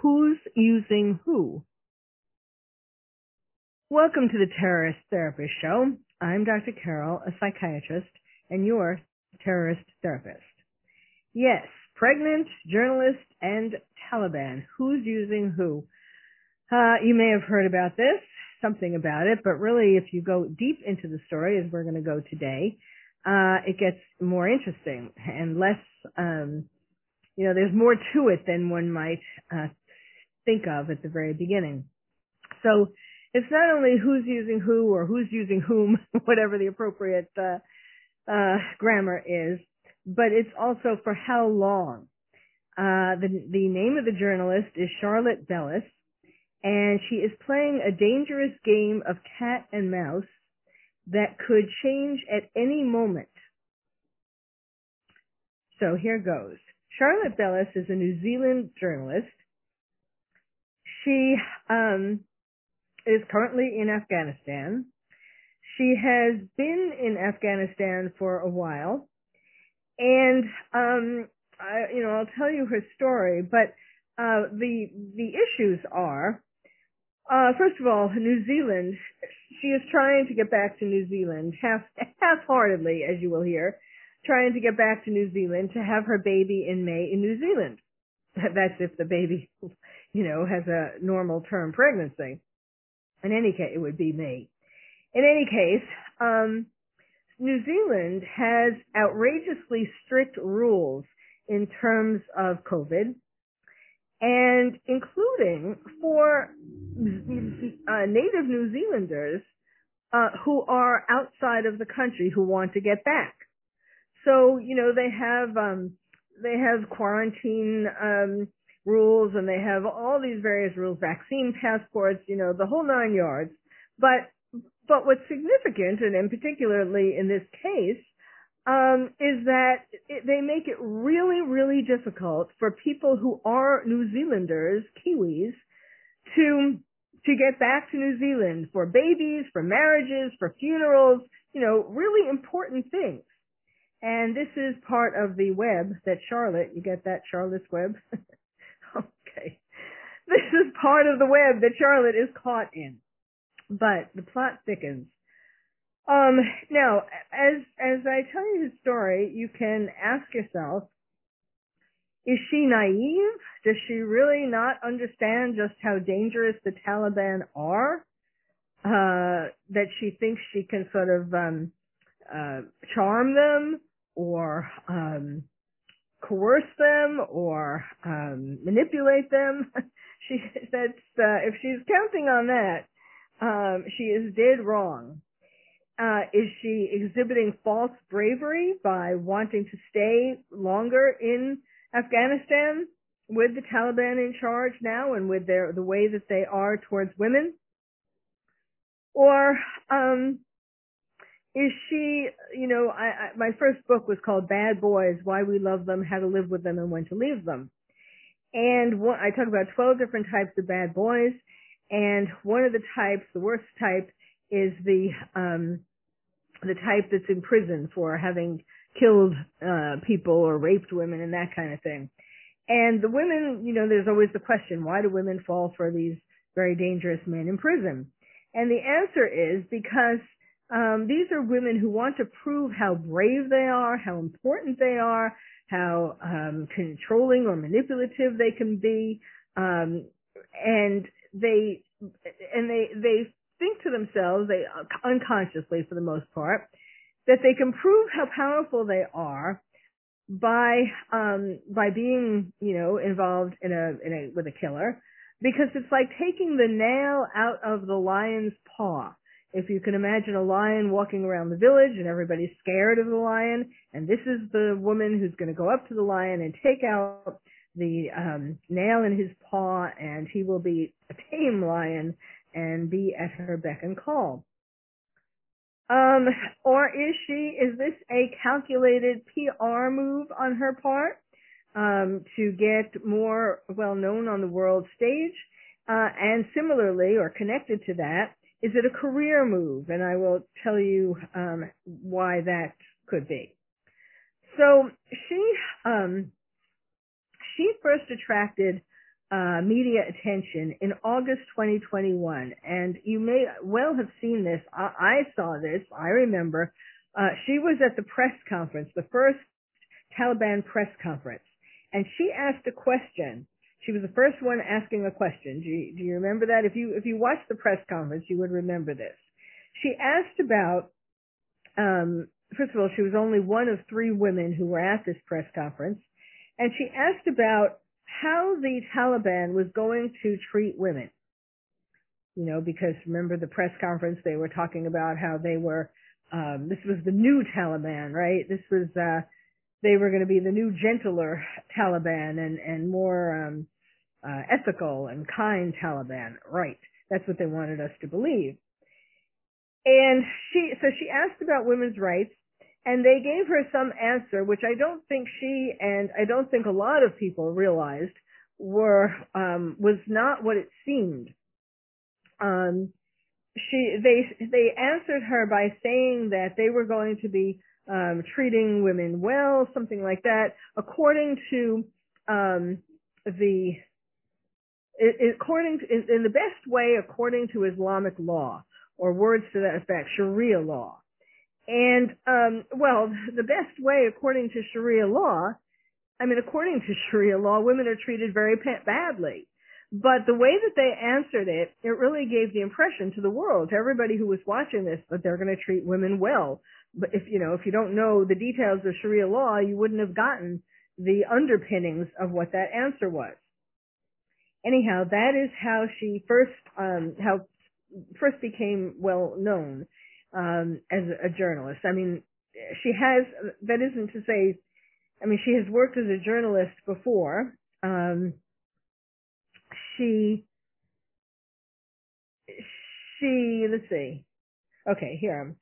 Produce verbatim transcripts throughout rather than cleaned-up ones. Who's using who? Welcome to the Terrorist Therapist Show. I'm Doctor Carol, a psychiatrist, and your terrorist therapist. Yes, pregnant, journalist, and Taliban. Who's using who? Uh, you may have heard about this, something about it, but really if you go deep into the story, as we're going to go today, uh, it gets more interesting and less, um, you know, there's more to it than one might uh think of at the very beginning. So it's not only who's using who or who's using whom, whatever the appropriate uh, uh, grammar is, but it's also for how long. Uh, the, the name of the journalist is Charlotte Bellis, and she is playing a dangerous game of cat and mouse that could change at any moment. So here goes. Charlotte Bellis is a New Zealand journalist. She um, is currently in Afghanistan. She has been in Afghanistan for a while. And, um, I, you know, I'll tell you her story, but uh, the the issues are, uh, first of all, New Zealand, she is trying to get back to New Zealand, half, half-heartedly, as you will hear, trying to get back to New Zealand to have her baby in May in New Zealand. That's if the baby, you know, has a normal term pregnancy. In any case, it would be me. In any case, um, New Zealand has outrageously strict rules in terms of COVID, and including for uh, native New Zealanders uh, who are outside of the country who want to get back. So, you know, they have... Um, They have quarantine um, rules, and they have all these various rules, vaccine passports, you know, the whole nine yards. But but what's significant, and in particularly in this case, um, is that it, they make it really, really difficult for people who are New Zealanders, Kiwis, to to get back to New Zealand for babies, for marriages, for funerals, you know, really important things. And this is part of the web that Charlotte, you get that, Charlotte's web? Okay. This is part of the web that Charlotte is caught in. But the plot thickens. Um, now, as as I tell you the story, you can ask yourself, is she naive? Does she really not understand just how dangerous the Taliban are? Uh, that she thinks she can sort of um, uh, charm them? Or um, coerce them, or um, manipulate them. she that's uh, if she's counting on that, um, she is dead wrong. Uh, is she exhibiting false bravery by wanting to stay longer in Afghanistan with the Taliban in charge now, and with their the way that they are towards women? Or um, Is she, you know, I, I, my first book was called Bad Boys, Why We Love Them, How to Live With Them, and When to Leave Them. And one, I talk about twelve different types of bad boys. And one of the types, the worst type, is the um, the type that's in prison for having killed uh, people or raped women and that kind of thing. And the women, you know, there's always the question, why do women fall for these very dangerous men in prison? And the answer is because Um, these are women who want to prove how brave they are, how important they are, how um, controlling or manipulative they can be, um, and they and they they think to themselves, they unconsciously for the most part, that they can prove how powerful they are by um, by being, you know, involved in a in a with a killer, because it's like taking the nail out of the lion's paw. If you can imagine a lion walking around the village and everybody's scared of the lion, and this is the woman who's going to go up to the lion and take out the um, nail in his paw, and he will be a tame lion and be at her beck and call. Um, or is she, is this a calculated P R move on her part um, to get more well-known on the world stage? Uh, and similarly, or connected to that, is it a career move? And I will tell you um, why that could be. So she um, she first attracted uh, media attention in August twenty twenty-one, and you may well have seen this. I, I saw this. I remember. Uh, she was at the press conference, the first Taliban press conference, and she asked a question. She was the first one asking a question. Do you, do you remember that? If you if you watched the press conference, you would remember this. She asked about, um, first of all, she was only one of three women who were at this press conference, and she asked about how the Taliban was going to treat women. You know, because remember the press conference, they were talking about how they were, um, this was the new Taliban, right? This was, uh, they were going to be the new gentler Taliban and, and more um, uh, ethical and kind Taliban. Right. That's what they wanted us to believe. And she, so she asked about women's rights, and they gave her some answer, which I don't think she and I don't think a lot of people realized were, um, was not what it seemed. Um, she, they, they answered her by saying that they were going to be Um, treating women well, something like that, according to um, the according to, in, in the best way according to Islamic law, or words to that effect, Sharia law. And um, well, the best way according to Sharia law, I mean, according to Sharia law, women are treated very badly. But the way that they answered it, it really gave the impression to the world, to everybody who was watching this, that they're going to treat women well. But if, you know, if you don't know the details of Sharia law, you wouldn't have gotten the underpinnings of what that answer was. Anyhow, that is how she first, um, how first became well known, um, as a journalist. I mean, she has, that isn't to say, I mean, she has worked as a journalist before. Um, she, she, let's see. Okay, here I'm.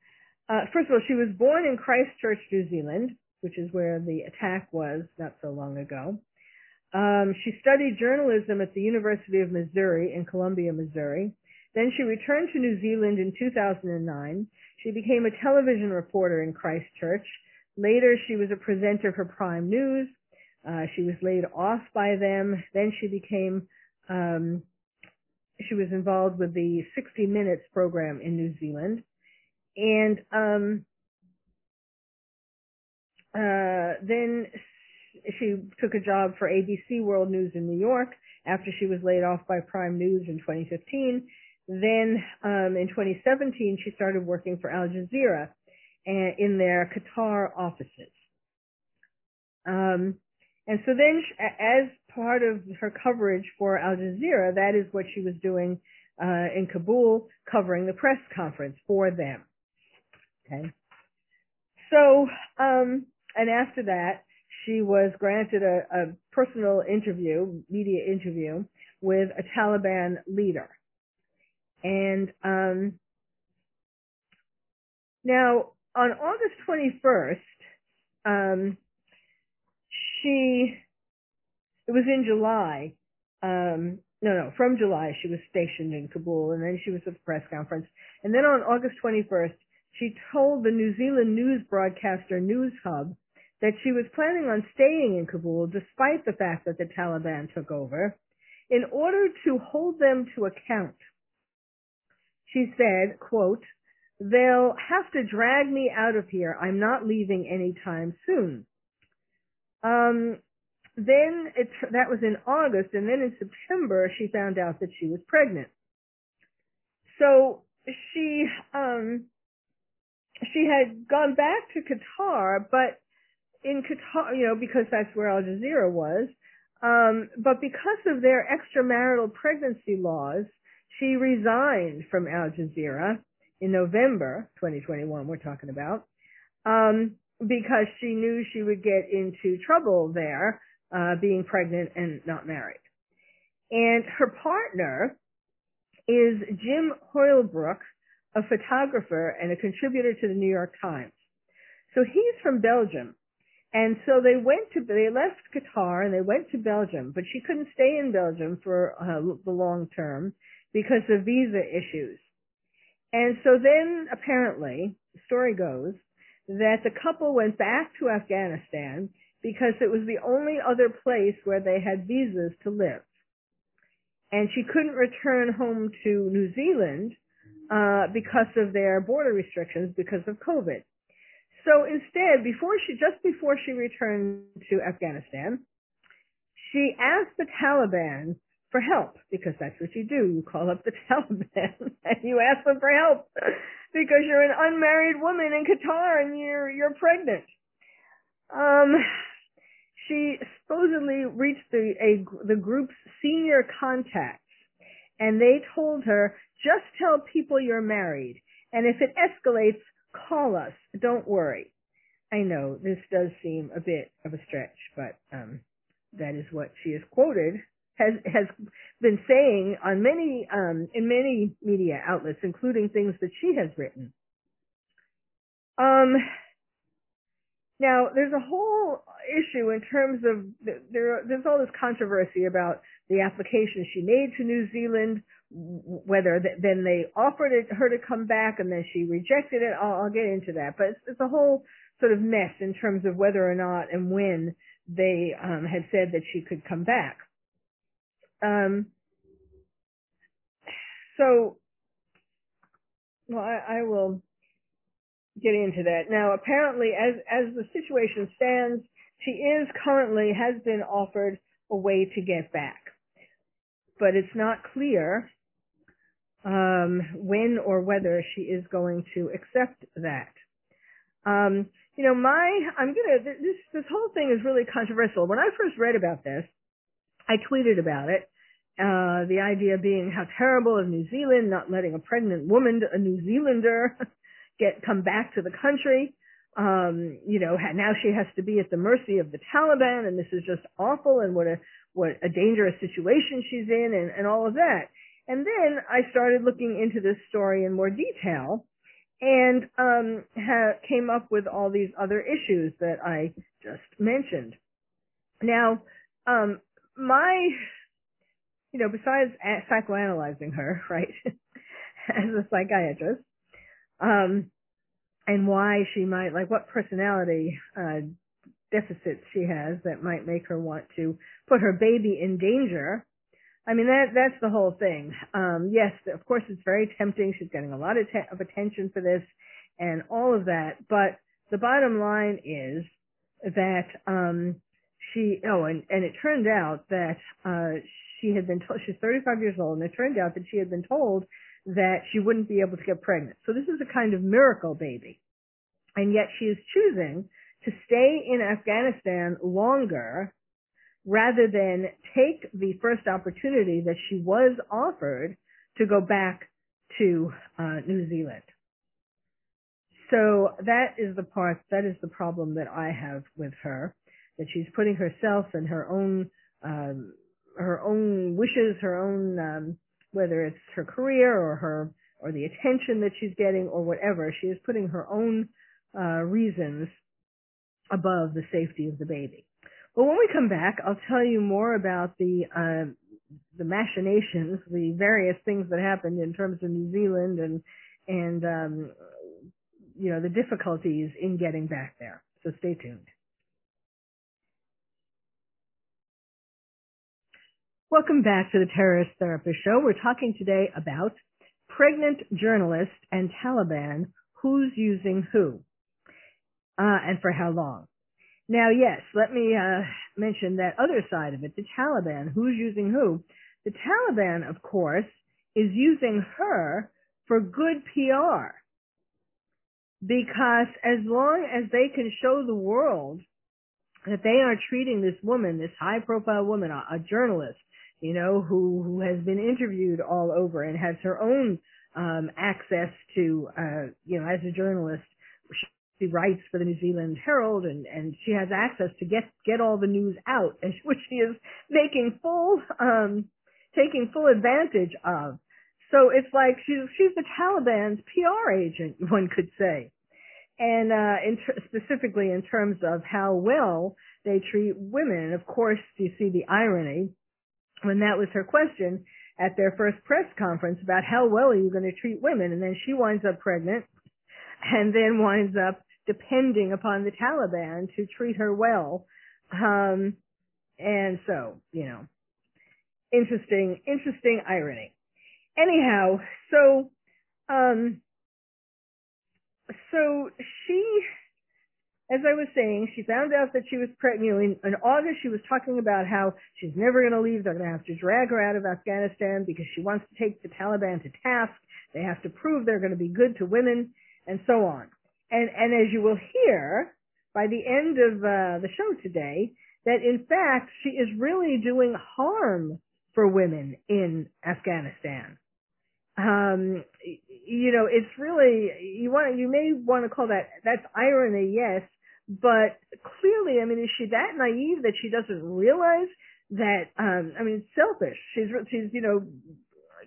Uh, first of all, she was born in Christchurch, New Zealand, which is where the attack was not so long ago. Um, she studied journalism at the University of Missouri in Columbia, Missouri. Then she returned to New Zealand in two thousand nine. She became a television reporter in Christchurch. Later, she was a presenter for Prime News. Uh, she was laid off by them. Then she became, um, she was involved with the sixty minutes program in New Zealand. And um, uh, then she took a job for A B C World News in New York after she was laid off by Prime News in twenty fifteen. Then um, in twenty seventeen, she started working for Al Jazeera and in their Qatar offices. Um, and so then she, as part of her coverage for Al Jazeera, that is what she was doing uh, in Kabul, covering the press conference for them. Okay. So, um, and after that, she was granted a, a personal interview, media interview, with a Taliban leader. And um, now, on August twenty-first, um, she, it was in July, um, No, no, from July, she was stationed in Kabul, and then she was at the press conference. And then on August twenty-first, she told the New Zealand news broadcaster News Hub that she was planning on staying in Kabul despite the fact that the Taliban took over in order to hold them to account. She said, quote, "They'll have to drag me out of here. I'm not leaving anytime soon." Um, then it, that was in August, and then in September, she found out that she was pregnant. So she, um, she had gone back to Qatar, but in Qatar, you know, because that's where Al Jazeera was, um, but because of their extramarital pregnancy laws, she resigned from Al Jazeera in November twenty twenty-one, we're talking about, um, because she knew she would get into trouble there uh, being pregnant and not married. And her partner is Jim Hoylebrook, a photographer and a contributor to the New York Times. So he's from Belgium. And so they went to, they left Qatar and they went to Belgium, but she couldn't stay in Belgium for uh, the long term because of visa issues. And so then apparently, the story goes, that the couple went back to Afghanistan because it was the only other place where they had visas to live. And she couldn't return home to New Zealand uh, because of their border restrictions because of COVID. So instead, before she, just before she returned to Afghanistan, she asked the Taliban for help, because that's what you do. You call up the Taliban and you ask them for help because you're an unmarried woman in Qatar and you're, you're pregnant. Um, she supposedly reached the, a, the group's senior contacts, and they told her, just tell people you're married, and if it escalates, call us. Don't worry. I know this does seem a bit of a stretch, but um, that is what she is quoted, has has been saying on many um, in many media outlets, including things that she has written. Um. Now, there's a whole issue in terms of there. There's all this controversy about the application she made to New Zealand, whether th- then they offered it, her to come back and then she rejected it. I'll, I'll get into that. But it's, it's a whole sort of mess in terms of whether or not and when they um, had said that she could come back. Um, so, well, I, I will get into that. Now, apparently, as, as the situation stands, she is currently, has been offered a way to get back. But it's not clear Um, when or whether she is going to accept that. Um, you know, my, I'm gonna, this, this whole thing is really controversial. When I first read about this, I tweeted about it, uh, the idea being how terrible of New Zealand not letting a pregnant woman, a New Zealander, get, come back to the country. Um, you know, now she has to be at the mercy of the Taliban, and this is just awful, and what a, what a dangerous situation she's in, and, and all of that. And then I started looking into this story in more detail and um, ha- came up with all these other issues that I just mentioned. Now, um, my, you know, besides psychoanalyzing her, right, as a psychiatrist, um, and why she might, like what personality uh, deficits she has that might make her want to put her baby in danger, I mean, that that's the whole thing. Um, yes, of course, it's very tempting. She's getting a lot of, te- of attention for this and all of that. But the bottom line is that um, she, oh, and, and it turned out that uh, she had been told, she's thirty-five years old, and it turned out that she had been told that she wouldn't be able to get pregnant. So this is a kind of miracle baby. And yet she is choosing to stay in Afghanistan longer rather than take the first opportunity that she was offered to go back to uh, New Zealand. So that is the part, that is the problem that I have with her, that she's putting herself and her own, um, her own wishes, her own, um, whether it's her career or her, or the attention that she's getting or whatever, she is putting her own uh, reasons above the safety of the baby. Well, when we come back, I'll tell you more about the uh, the machinations, the various things that happened in terms of New Zealand and, and um, you know, the difficulties in getting back there. So stay tuned. Welcome back to the Terrorist Therapist Show. We're talking today about pregnant journalists and Taliban, who's using who, uh, and for how long. Now, yes, let me uh, mention that other side of it, the Taliban, who's using who. The Taliban, of course, is using her for good P R, because as long as they can show the world that they are treating this woman, this high-profile woman, a, a journalist, you know, who, who has been interviewed all over and has her own um, access to, uh, you know, as a journalist, she writes for the New Zealand Herald, and, and she has access to get, get all the news out, which she is making full, um, taking full advantage of. So it's like she's, she's the Taliban's P R agent, one could say. And uh, in ter- specifically in terms of how well they treat women. Of course, you see the irony when that was her question at their first press conference about how well are you going to treat women. And then she winds up pregnant and then winds up depending upon the Taliban to treat her well. Um, and so, you know, interesting, interesting irony. Anyhow, so... Um, So she, as I was saying, she found out that she was pregnant. You know, in, in August, she was talking about how she's never going to leave. They're going to have to drag her out of Afghanistan because she wants to take the Taliban to task. They have to prove they're going to be good to women, and so on. And and as you will hear by the end of uh, the show today, that in fact she is really doing harm for women in Afghanistan. Um, you know, it's really, you want, you may want to call that, that's irony, yes, but clearly, I mean, is she that naive that she doesn't realize that, um, I mean, it's selfish. She's, she's, you know,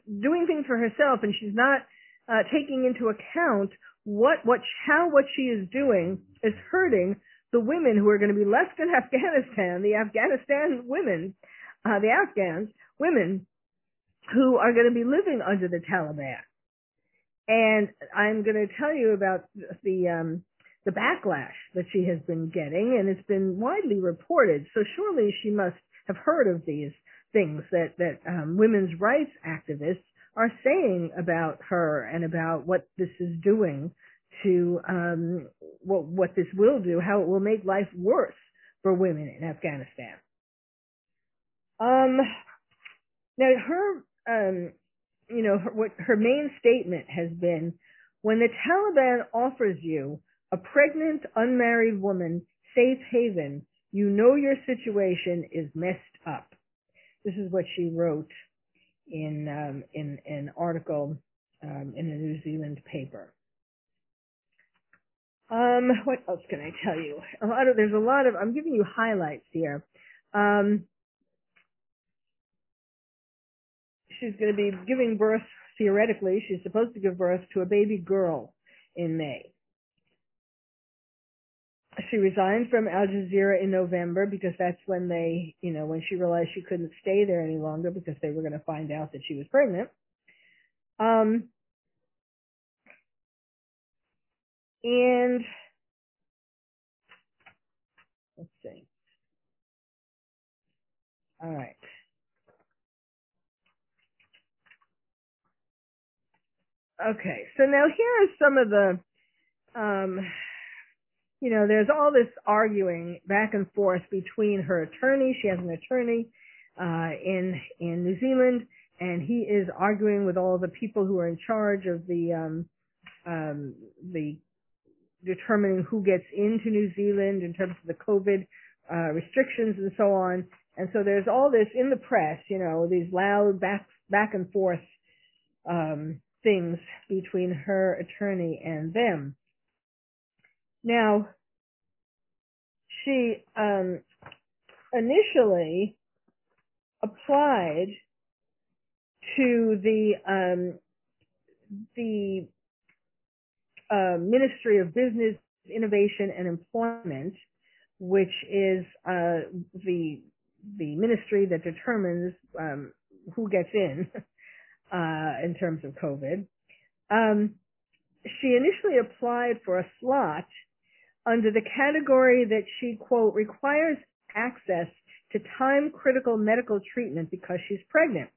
doing things for herself, and she's not uh, taking into account what, what, how what she is doing is hurting the women who are going to be left in Afghanistan, the Afghanistan women, uh, the Afghans women, who are going to be living under the Taliban. And I'm going to tell you about the um, the backlash that she has been getting, and it's been widely reported. So surely she must have heard of these things that, that um, women's rights activists are saying about her and about what this is doing to um, what, what this will do, how it will make life worse for women in Afghanistan. Um. Now, her... Um, you know, her, what her main statement has been, when the Taliban offers you a pregnant, unmarried woman safe haven, you know your situation is messed up. This is what she wrote in um, in an article um, in a New Zealand paper. Um, what else can I tell you? A lot of, there's a lot of, I'm giving you highlights here. Um, She's going to be giving birth, theoretically, she's supposed to give birth to a baby girl in May. She resigned from Al Jazeera in November because that's when they, you know, when she realized she couldn't stay there any longer because they were going to find out that she was pregnant. Um, and let's see. All right. Okay, so now here is some of the, um, you know, there's all this arguing back and forth between her attorney. She has an attorney uh, in in New Zealand, and he is arguing with all the people who are in charge of the um, um, the determining who gets into New Zealand in terms of the COVID uh, restrictions and so on. And so there's all this in the press, you know, these loud back back and forth. Um, things between her attorney and them. Now, she um, initially applied to the um, the uh, Ministry of Business, Innovation and Employment, which is uh, the the ministry that determines um, who gets in. Uh, in terms of COVID. Um, she initially applied for a slot under the category that she, quote, requires access to time-critical medical treatment because she's pregnant.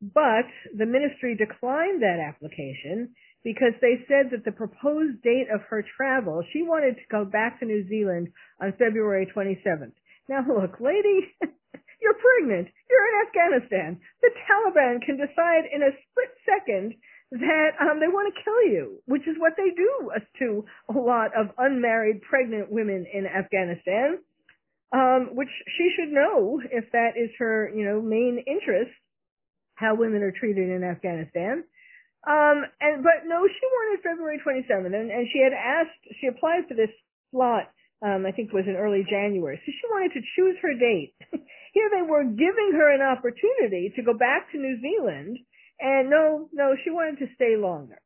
But the ministry declined that application because they said that the proposed date of her travel, she wanted to go back to New Zealand on February twenty-seventh. Now, look, lady... You're pregnant. You're in Afghanistan. The Taliban can decide in a split second that um, they want to kill you, which is what they do to a lot of unmarried pregnant women in Afghanistan, um, which she should know if that is her, you know, main interest, how women are treated in Afghanistan. Um, and but no, she wanted February twenty-seventh, and, and she had asked, she applied for this slot, um, I think it was in early January. So she wanted to choose her date. Here they were giving her an opportunity to go back to New Zealand, and no, no, she wanted to stay longer.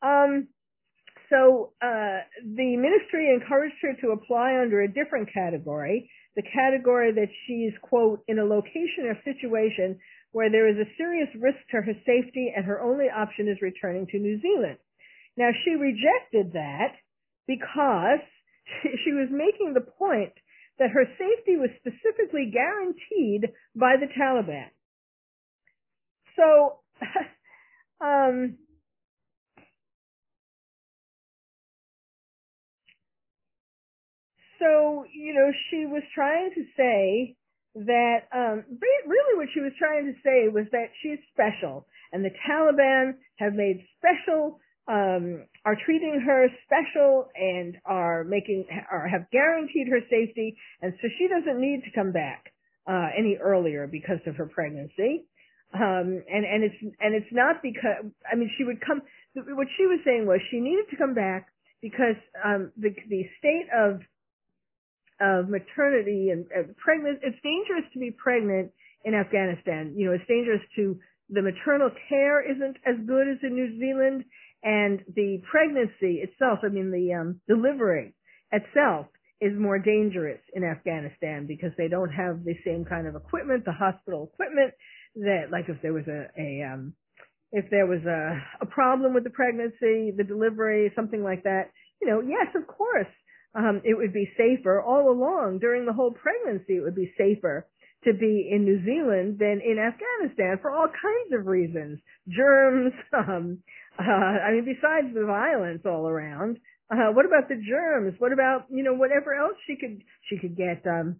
Um, so uh, the ministry encouraged her to apply under a different category, the category that she's, quote, in a location or situation where there is a serious risk to her safety and her only option is returning to New Zealand. Now, she rejected that because she was making the point that her safety was specifically guaranteed by the Taliban. So, um, so, you know, she was trying to say that um, really what she was trying to say was that she's special, and the Taliban have made special, um, are treating her special, and are making, or have guaranteed her safety, and so she doesn't need to come back uh, any earlier because of her pregnancy, um, and and it's and it's not because, I mean, she would come. What she was saying was she needed to come back because um, the the state of of maternity and uh, pregnancy. It's dangerous to be pregnant in Afghanistan. You know, it's dangerous to, the maternal care isn't as good as in New Zealand, and the pregnancy itself, I mean, the um, delivery itself is more dangerous in Afghanistan because they don't have the same kind of equipment, the hospital equipment, that, like, if there was a, a um, if there was a, a problem with the pregnancy, the delivery, something like that, you know, yes, of course, Um, it would be safer all along during the whole pregnancy. It would be safer to be in New Zealand than in Afghanistan for all kinds of reasons, germs. Um, uh, I mean, besides the violence all around, uh, what about the germs? What about, you know, whatever else she could she could get? Um,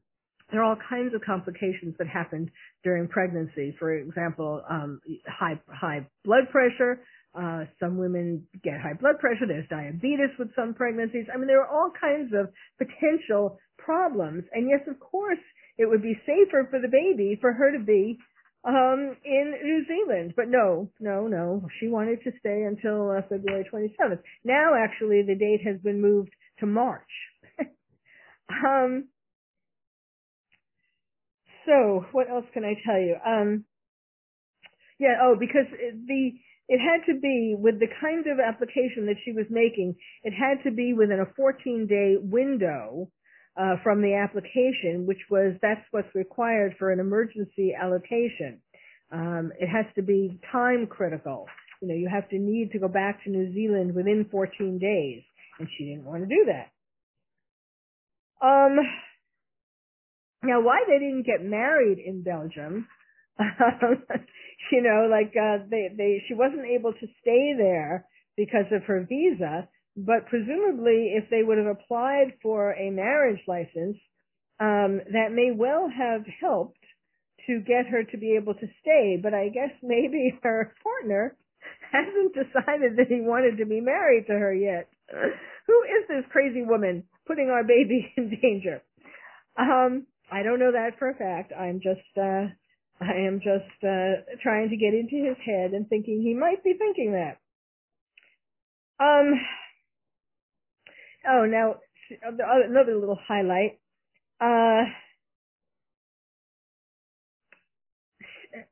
there are all kinds of complications that happen during pregnancy. For example, um, high high blood pressure. Uh, some women get high blood pressure. There's diabetes with some pregnancies. I mean, there are all kinds of potential problems. And yes, of course, it would be safer for the baby for her to be um, in New Zealand. But no, no, no. She wanted to stay until uh, February twenty-seventh. Now, actually, the date has been moved to March. um, so what else can I tell you? Um, yeah, oh, because the... It had to be, with the kind of application that she was making, it had to be within a fourteen-day window uh, from the application, which was, that's what's required for an emergency allocation. Um, it has to be time critical. You know, you have to need to go back to New Zealand within fourteen days, and she didn't want to do that. Um, now, why they didn't get married in Belgium... you know, like uh, they, they, she wasn't able to stay there because of her visa. But presumably, if they would have applied for a marriage license, um, that may well have helped to get her to be able to stay. But I guess maybe her partner hasn't decided that he wanted to be married to her yet. Who is this crazy woman putting our baby in danger? Um, I don't know that for a fact. I'm just. Uh, I am just uh, trying to get into his head and thinking he might be thinking that. Um. Oh, now, another little highlight. Uh,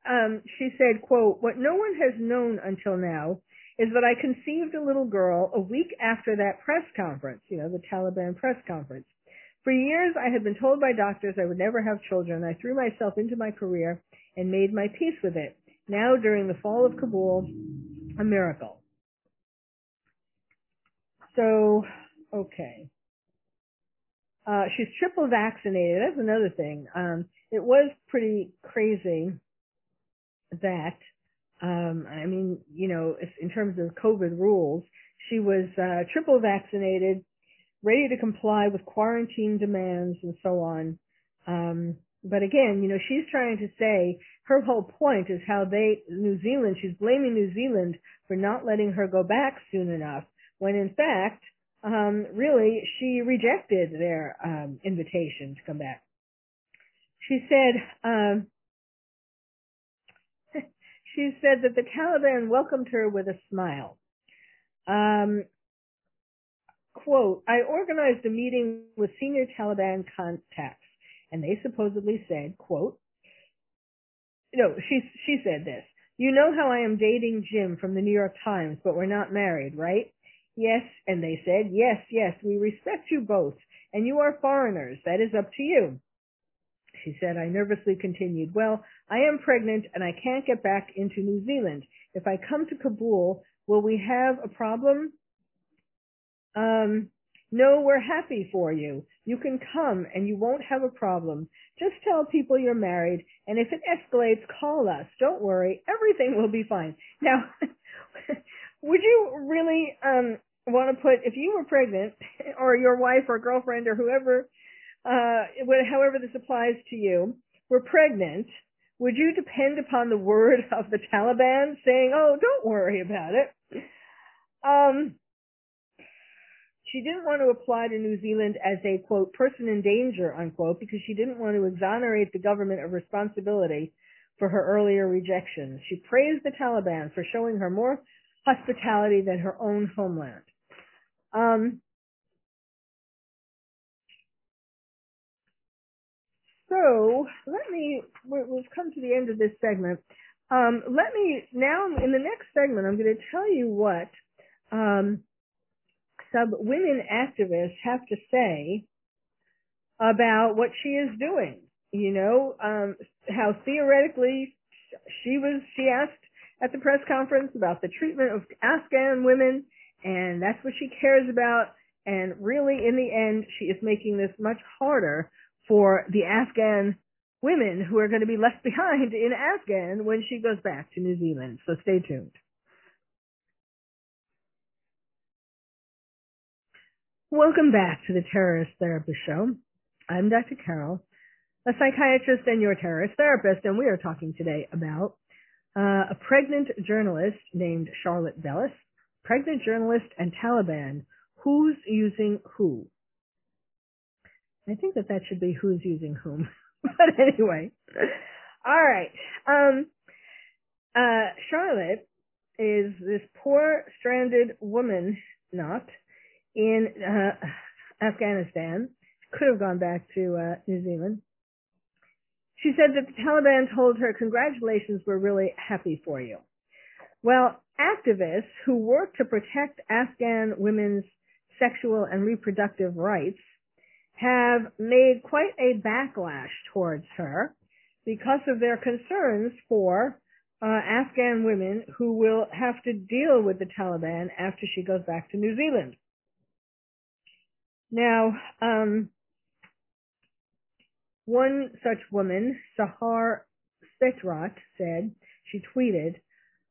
um, she said, quote, "What no one has known until now is that I conceived a little girl a week after that press conference, you know, the Taliban press conference. For years, I had been told by doctors I would never have children. I threw myself into my career and made my peace with it. Now, during the fall of Kabul, a miracle." So, okay. Uh, she's triple vaccinated. That's another thing. Um, it was pretty crazy that, um, I mean, you know, if, in terms of COVID rules, she was uh, triple vaccinated, ready to comply with quarantine demands and so on. Um, but again, you know, she's trying to say her whole point is how they, New Zealand, she's blaming New Zealand for not letting her go back soon enough, when in fact, um, really, she rejected their um, invitation to come back. She said, um, She said that the Taliban welcomed her with a smile. Um, quote, I organized a meeting with senior Taliban contacts, and they supposedly said, quote, no, she, she said this. You know how I am dating Jim from the New York Times, but we're not married, right? Yes, and they said, yes, yes, we respect you both, and you are foreigners. That is up to you. She said, I nervously continued, well, I am pregnant, and I can't get back into New Zealand. If I come to Kabul, will we have a problem? Um, no, we're happy for you. You can come, and you won't have a problem. Just tell people you're married, and if it escalates, call us. Don't worry. Everything will be fine. Now, would you really um, want to put, if you were pregnant, or your wife or girlfriend or whoever, uh, however this applies to you, were pregnant, would you depend upon the word of the Taliban saying, oh, don't worry about it? Um, she didn't want to apply to New Zealand as a, quote, person in danger, unquote, because she didn't want to exonerate the government of responsibility for her earlier rejections. She praised the Taliban for showing her more hospitality than her own homeland. Um, so let me, we've come to the end of this segment. Um, let me, now in the next segment, I'm going to tell you what um, some women activists have to say about what she is doing. You know, um, how theoretically she was, she asked at the press conference about the treatment of Afghan women, and that's what she cares about. And really, in the end, she is making this much harder for the Afghan women who are going to be left behind in Afghan when she goes back to New Zealand. So stay tuned. Welcome back to the Terrorist Therapist Show. I'm Doctor Carol, a psychiatrist and your terrorist therapist, and we are talking today about Uh, a pregnant journalist named Charlotte Bellis, pregnant journalist and Taliban, who's using who? I think that that should be who's using whom. But anyway, all right. Um, uh, Charlotte is this poor stranded woman, not, in uh, Afghanistan. Could have gone back to uh, New Zealand. She said that the Taliban told her, congratulations, we're really happy for you. Well, activists who work to protect Afghan women's sexual and reproductive rights have made quite a backlash towards her because of their concerns for uh, Afghan women who will have to deal with the Taliban after she goes back to New Zealand. Now, um... one such woman, Sahar Setrat, said, she tweeted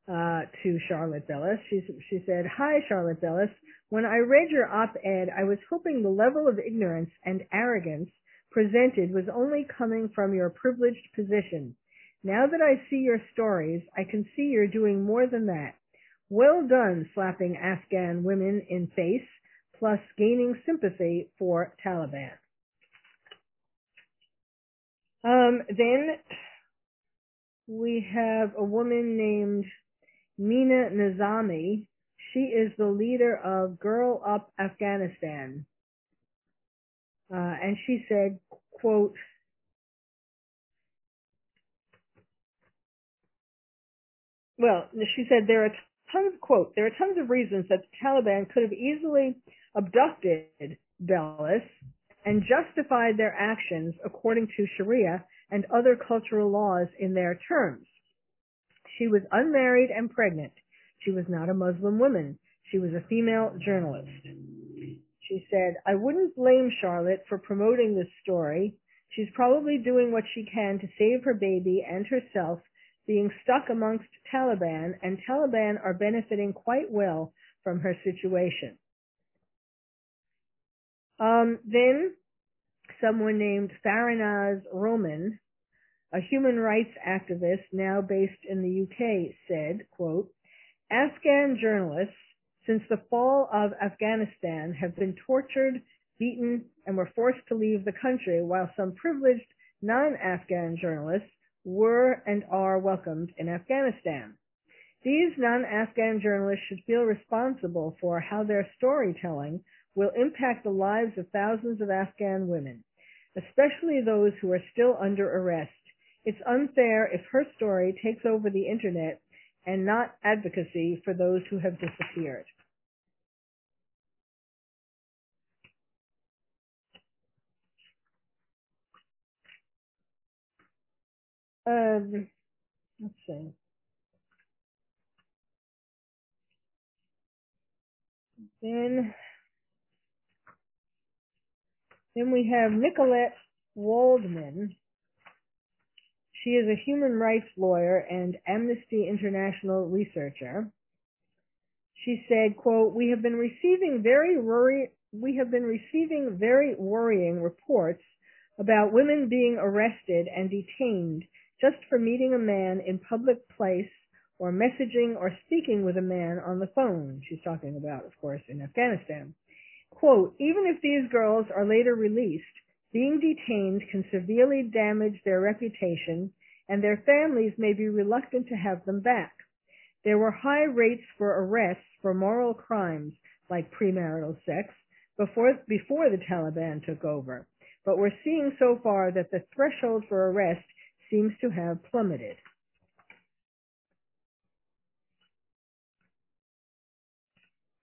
uh, to Charlotte Bellis, she, she said, hi, Charlotte Bellis, when I read your op-ed, I was hoping the level of ignorance and arrogance presented was only coming from your privileged position. Now that I see your stories, I can see you're doing more than that. Well done, slapping Afghan women in face, plus gaining sympathy for Taliban. Um, then we have a woman named Mina Nazami. She is the leader of Girl Up Afghanistan. Uh, and she said, quote, well, she said, there are tons, quote, there are tons of reasons that the Taliban could have easily abducted Bellis and justified their actions according to Sharia and other cultural laws in their terms. She was unmarried and pregnant. She was not a Muslim woman. She was a female journalist. She said, I wouldn't blame Charlotte for promoting this story. She's probably doing what she can to save her baby and herself, being stuck amongst Taliban, and Taliban are benefiting quite well from her situation. Um, then someone named Farinaz Roman, a human rights activist now based in the U K, said, quote, Afghan journalists since the fall of Afghanistan have been tortured, beaten, and were forced to leave the country, while some privileged non-Afghan journalists were and are welcomed in Afghanistan. These non-Afghan journalists should feel responsible for how their storytelling will impact the lives of thousands of Afghan women, especially those who are still under arrest. It's unfair if her story takes over the internet and not advocacy for those who have disappeared. Um, let's see. Then, then we have Nicolette Waldman. She is a human rights lawyer and Amnesty International researcher. She said, quote, we have been receiving very worry- we have been receiving very worrying reports about women being arrested and detained just for meeting a man in public place or messaging or speaking with a man on the phone. She's talking about, of course, in Afghanistan. Quote, even if these girls are later released, being detained can severely damage their reputation, and their families may be reluctant to have them back. There were high rates for arrests for moral crimes like premarital sex before, before the Taliban took over, but we're seeing so far that the threshold for arrest seems to have plummeted.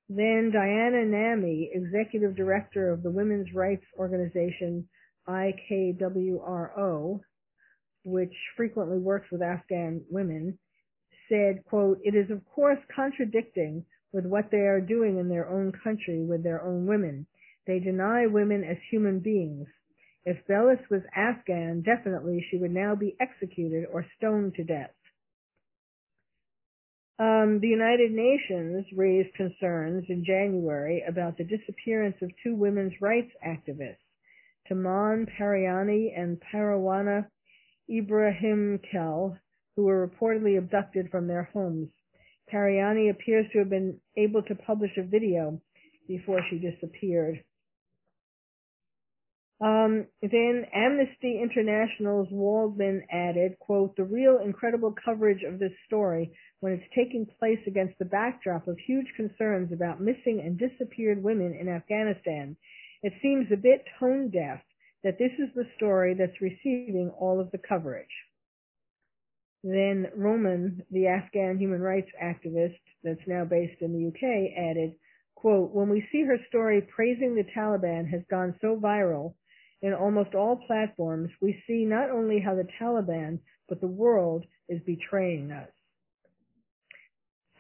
Then Diana Nami, executive director of the women's rights organization I K W R O, which frequently works with Afghan women, said, quote, it is of course contradicting with what they are doing in their own country with their own women. They deny women as human beings. If Bellis was Afghan, definitely she would now be executed or stoned to death. Um, the United Nations raised concerns in January about the disappearance of two women's rights activists, Tamon Pariani and Parawana Ibrahim Kel, who were reportedly abducted from their homes. Pariani appears to have been able to publish a video before she disappeared. Um, then Amnesty International's Waldman added, quote, the real incredible coverage of this story when it's taking place against the backdrop of huge concerns about missing and disappeared women in Afghanistan. It seems a bit tone deaf that this is the story that's receiving all of the coverage. Then Roman, the Afghan human rights activist that's now based in the U K, added, quote, when we see her story praising the Taliban has gone so viral, in almost all platforms, we see not only how the Taliban, but the world is betraying us.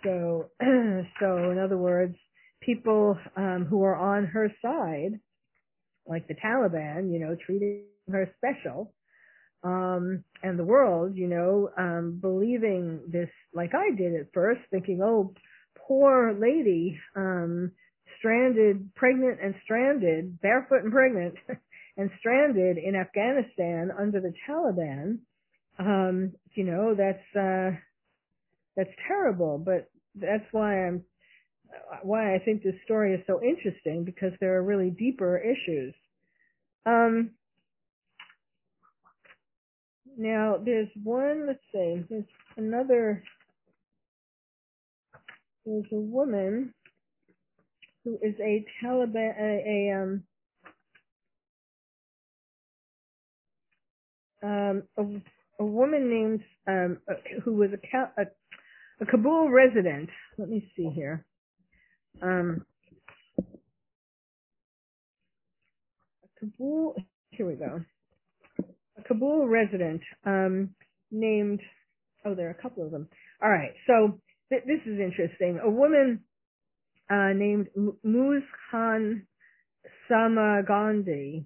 So, so in other words, people um, who are on her side, like the Taliban, you know, treating her special, um, and the world, you know, um, believing this, like I did at first, thinking, oh, poor lady, um, stranded, pregnant and stranded, barefoot and pregnant, and stranded in Afghanistan under the Taliban, um, you know, that's, uh, that's terrible. But that's why I'm, why I think this story is so interesting, because there are really deeper issues. Um, now there's one, let's see, there's another, there's a woman who is a Taliban, a, a um, Um, a, a woman named, um, a, who was a, a, a Kabul resident. Let me see here. Um, a Kabul, here we go. A Kabul resident um, named, oh, there are a couple of them. All right, so th- this is interesting. A woman uh, named M- Muzhan Samagandhi,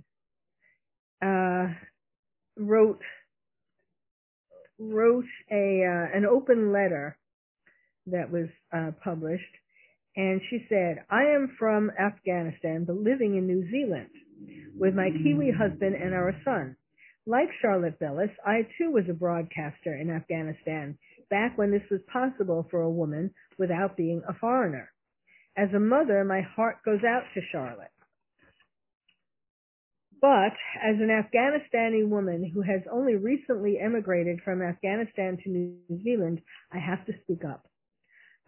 uh, wrote wrote a uh, an open letter that was uh, published, and she said, I am from Afghanistan but living in New Zealand with my Kiwi husband and our son. Like Charlotte Bellis, I too was a broadcaster in Afghanistan back when this was possible for a woman without being a foreigner. As a mother, my heart goes out to Charlotte. But as an Afghanistani woman who has only recently emigrated from Afghanistan to New Zealand, I have to speak up.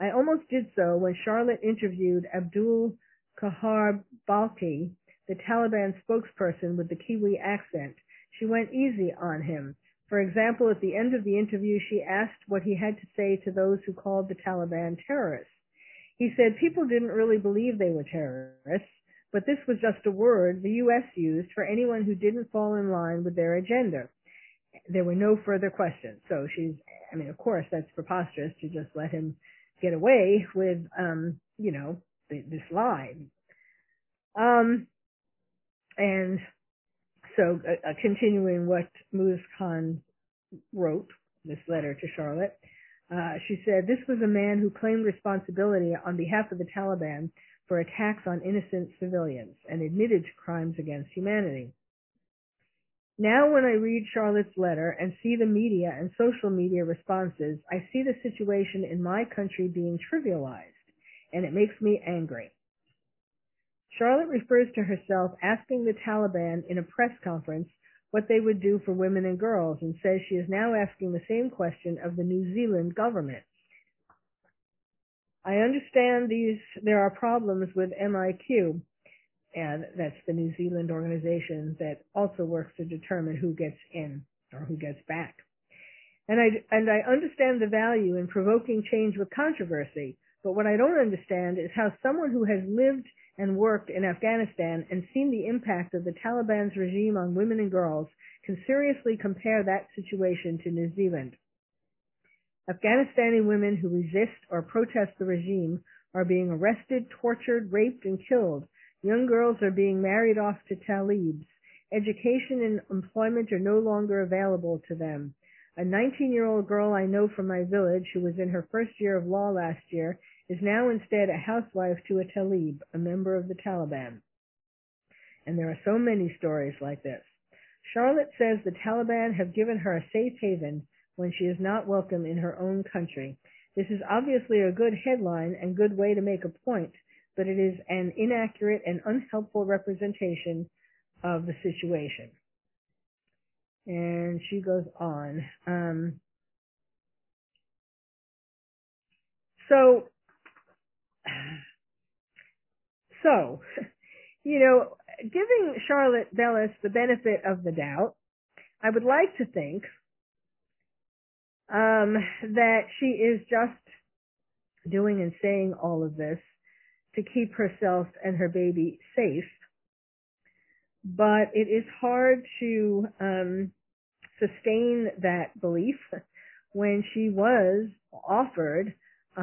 I almost did so when Charlotte interviewed Abdul Qahar Balkhi, the Taliban spokesperson with the Kiwi accent. She went easy on him. For example, at the end of the interview, she asked what he had to say to those who called the Taliban terrorists. He said people didn't really believe they were terrorists, but this was just a word the U S used for anyone who didn't fall in line with their agenda. There were no further questions. So she's, I mean, of course, that's preposterous to just let him get away with, um, you know, th- this lie. Um, and so uh, uh, continuing what Muzhan wrote, this letter to Charlotte, uh, she said, this was a man who claimed responsibility on behalf of the Taliban for attacks on innocent civilians and admitted to crimes against humanity. Now when I read Charlotte's letter and see the media and social media responses, I see the situation in my country being trivialized, and it makes me angry. Charlotte refers to herself asking the Taliban in a press conference what they would do for women and girls, and says she is now asking the same question of the New Zealand government. I understand these. There are problems with M I Q, and that's the New Zealand organization that also works to determine who gets in or who gets back. And I, and I understand the value in provoking change with controversy, but what I don't understand is how someone who has lived and worked in Afghanistan and seen the impact of the Taliban's regime on women and girls can seriously compare that situation to New Zealand. Afghanistani women who resist or protest the regime are being arrested, tortured, raped, and killed. Young girls are being married off to Talibs. Education and employment are no longer available to them. A nineteen-year-old girl I know from my village who was in her first year of law last year is now instead a housewife to a Talib, a member of the Taliban. And there are so many stories like this. Charlotte says the Taliban have given her a safe haven when she is not welcome in her own country. This is obviously a good headline and good way to make a point, but it is an inaccurate and unhelpful representation of the situation. And she goes on. Um, so, so, you know, giving Charlotte Bellis the benefit of the doubt, I would like to think Um, that she is just doing and saying all of this to keep herself and her baby safe. But it is hard to um, sustain that belief when she was offered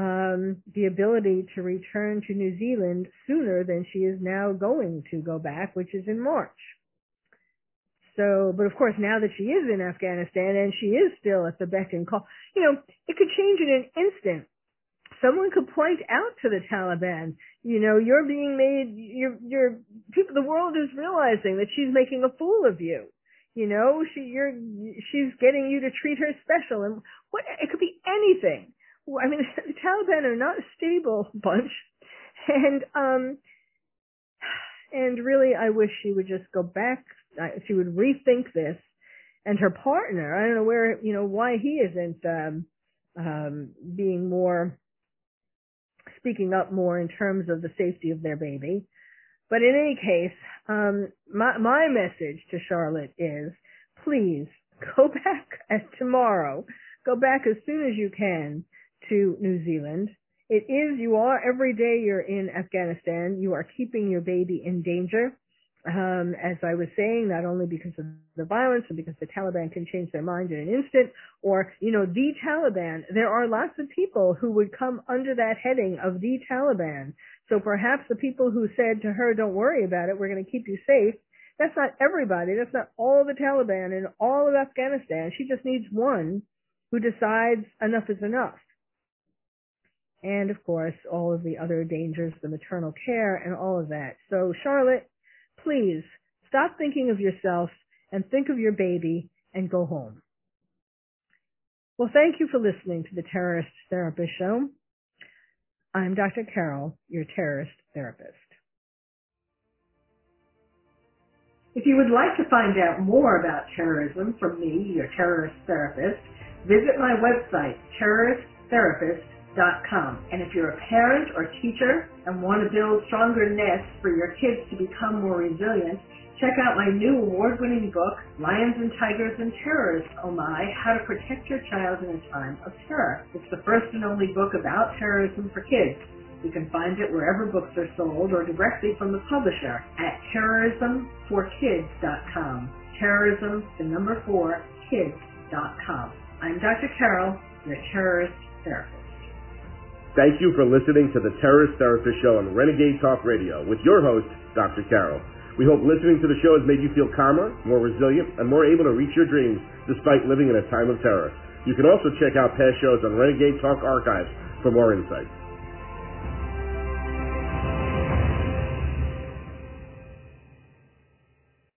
um, the ability to return to New Zealand sooner than she is now going to go back, which is in March. So, but of course, now that she is in Afghanistan and she is still at the beck and call, you know, it could change in an instant. Someone could point out to the Taliban, you know, you're being made, you're, you're, people, the world is realizing that she's making a fool of you. You know, she, you're, she's getting you to treat her special. And what, it could be anything. I mean, the Taliban are not a stable bunch. And, um, and really, I wish she would just go back. She would rethink this, and her partner, I don't know where, you know, why he isn't um, um, being more, speaking up more in terms of the safety of their baby. But in any case, um, my, my message to Charlotte is, please go back as tomorrow. Go back as soon as you can to New Zealand. It is, you are, every day you're in Afghanistan, you are keeping your baby in danger. Um, as I was saying, not only because of the violence and because the Taliban can change their mind in an instant, or, you know, the Taliban, there are lots of people who would come under that heading of the Taliban. So perhaps the people who said to her, don't worry about it, we're going to keep you safe, that's not everybody, that's not all the Taliban in all of Afghanistan. She just needs one who decides enough is enough. And, of course, all of the other dangers, the maternal care and all of that. So, Charlotte, please stop thinking of yourself and think of your baby and go home. Well, thank you for listening to the Terrorist Therapist Show. I'm Doctor Carol, your terrorist therapist. If you would like to find out more about terrorism from me, your terrorist therapist, visit my website, terrorist therapist dot com. And if you're a parent or teacher and want to build stronger nests for your kids to become more resilient, check out my new award-winning book, Lions and Tigers and Terrorists, Oh My, How to Protect Your Child in a Time of Terror. It's the first and only book about terrorism for kids. You can find it wherever books are sold or directly from the publisher at terrorism for kids dot com. Terrorism, the number four, kids dot com. I'm Doctor Carol, your terrorist therapist. Thank you for listening to the Terrorist Therapist Show on Renegade Talk Radio with your host, Doctor Carol. We hope listening to the show has made you feel calmer, more resilient, and more able to reach your dreams despite living in a time of terror. You can also check out past shows on Renegade Talk Archives for more insights.